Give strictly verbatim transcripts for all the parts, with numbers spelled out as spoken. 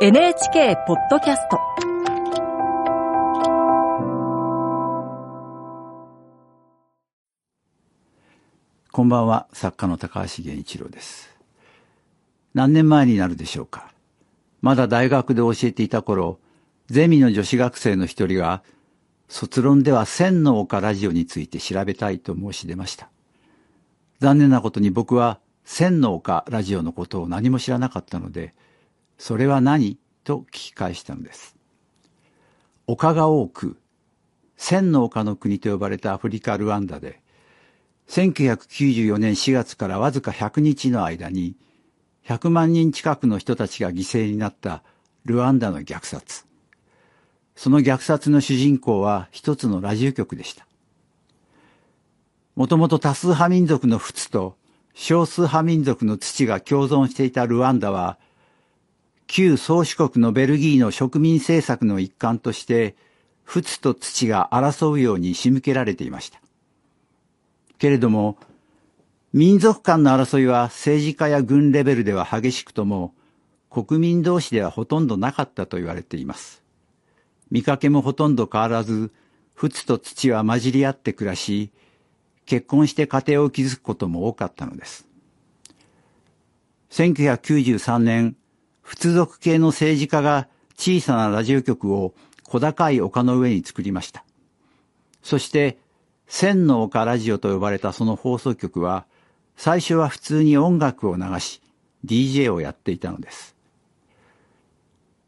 エヌエイチケー ポッドキャスト。こんばんは、作家の高橋源一郎です。何年前になるでしょうか。まだ大学で教えていた頃、ゼミの女子学生の一人が卒論では千の丘ラジオについて調べたいと申し出ました。残念なことに僕は千の丘ラジオのことを何も知らなかったので、それは何と聞き返したのです。丘が多く、千の丘の国と呼ばれたアフリカ・ルワンダで、せんきゅうひゃくきゅうじゅうよねんしがつからわずかひゃくにちの間に、ひゃくまんにん近くの人たちが犠牲になったルワンダの虐殺。その虐殺の主人公は一つのラジオ局でした。もともと多数派民族の仏と少数派民族の土が共存していたルワンダは、旧宗主国のベルギーの植民政策の一環として、仏と土が争うように仕向けられていました。けれども、民族間の争いは政治家や軍レベルでは激しくとも、国民同士ではほとんどなかったと言われています。見かけもほとんど変わらず、仏と土は混じり合って暮らし、結婚して家庭を築くことも多かったのです。せんきゅうひゃくきゅうじゅうさんねん、仏族系の政治家が小さなラジオ局を小高い丘の上に作りました。そして、千の丘ラジオと呼ばれたその放送局は、最初は普通に音楽を流し、ディージェー をやっていたのです。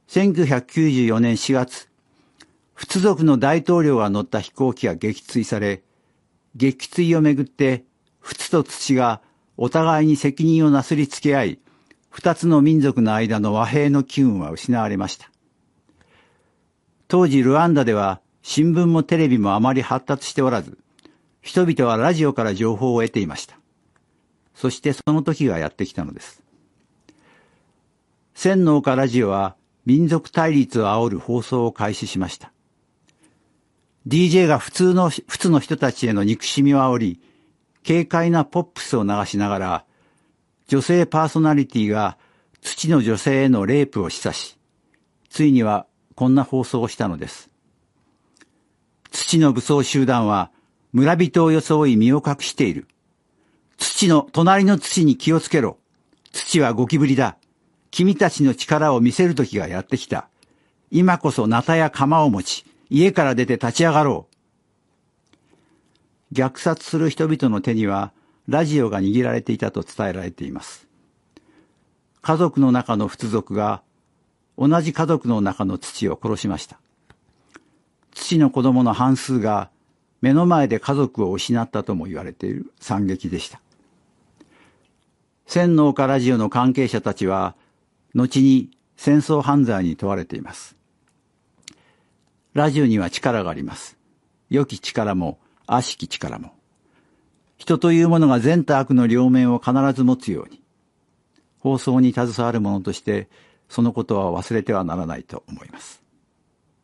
せんきゅうひゃくきゅうじゅうよねんしがつ、仏族の大統領が乗った飛行機が撃墜され、撃墜をめぐって、仏と土がお互いに責任をなすりつけ合い、二つの民族の間の和平の機運は失われました。当時ルワンダでは新聞もテレビもあまり発達しておらず、人々はラジオから情報を得ていました。そしてその時がやってきたのです。千の丘ラジオは民族対立を煽る放送を開始しました。ディージェー が普通の、普通の人たちへの憎しみを煽り、軽快なポップスを流しながら、女性パーソナリティが土の女性へのレイプを示唆し、ついにはこんな放送をしたのです。土の武装集団は村人を装い身を隠している。土の、隣の土に気をつけろ。土はゴキブリだ。君たちの力を見せる時がやってきた。今こそナタや鎌を持ち、家から出て立ち上がろう。虐殺する人々の手には、ラジオが握られていたと伝えられています。家族の中の仏族が同じ家族の中の土を殺しました。土の子供の半数が目の前で家族を失ったとも言われている惨劇でした。千の丘ラジオの関係者たちは後に戦争犯罪に問われています。ラジオには力があります。良き力も悪しき力も。人というものが善と悪の両面を必ず持つように、放送に携わる者としてそのことは忘れてはならないと思います。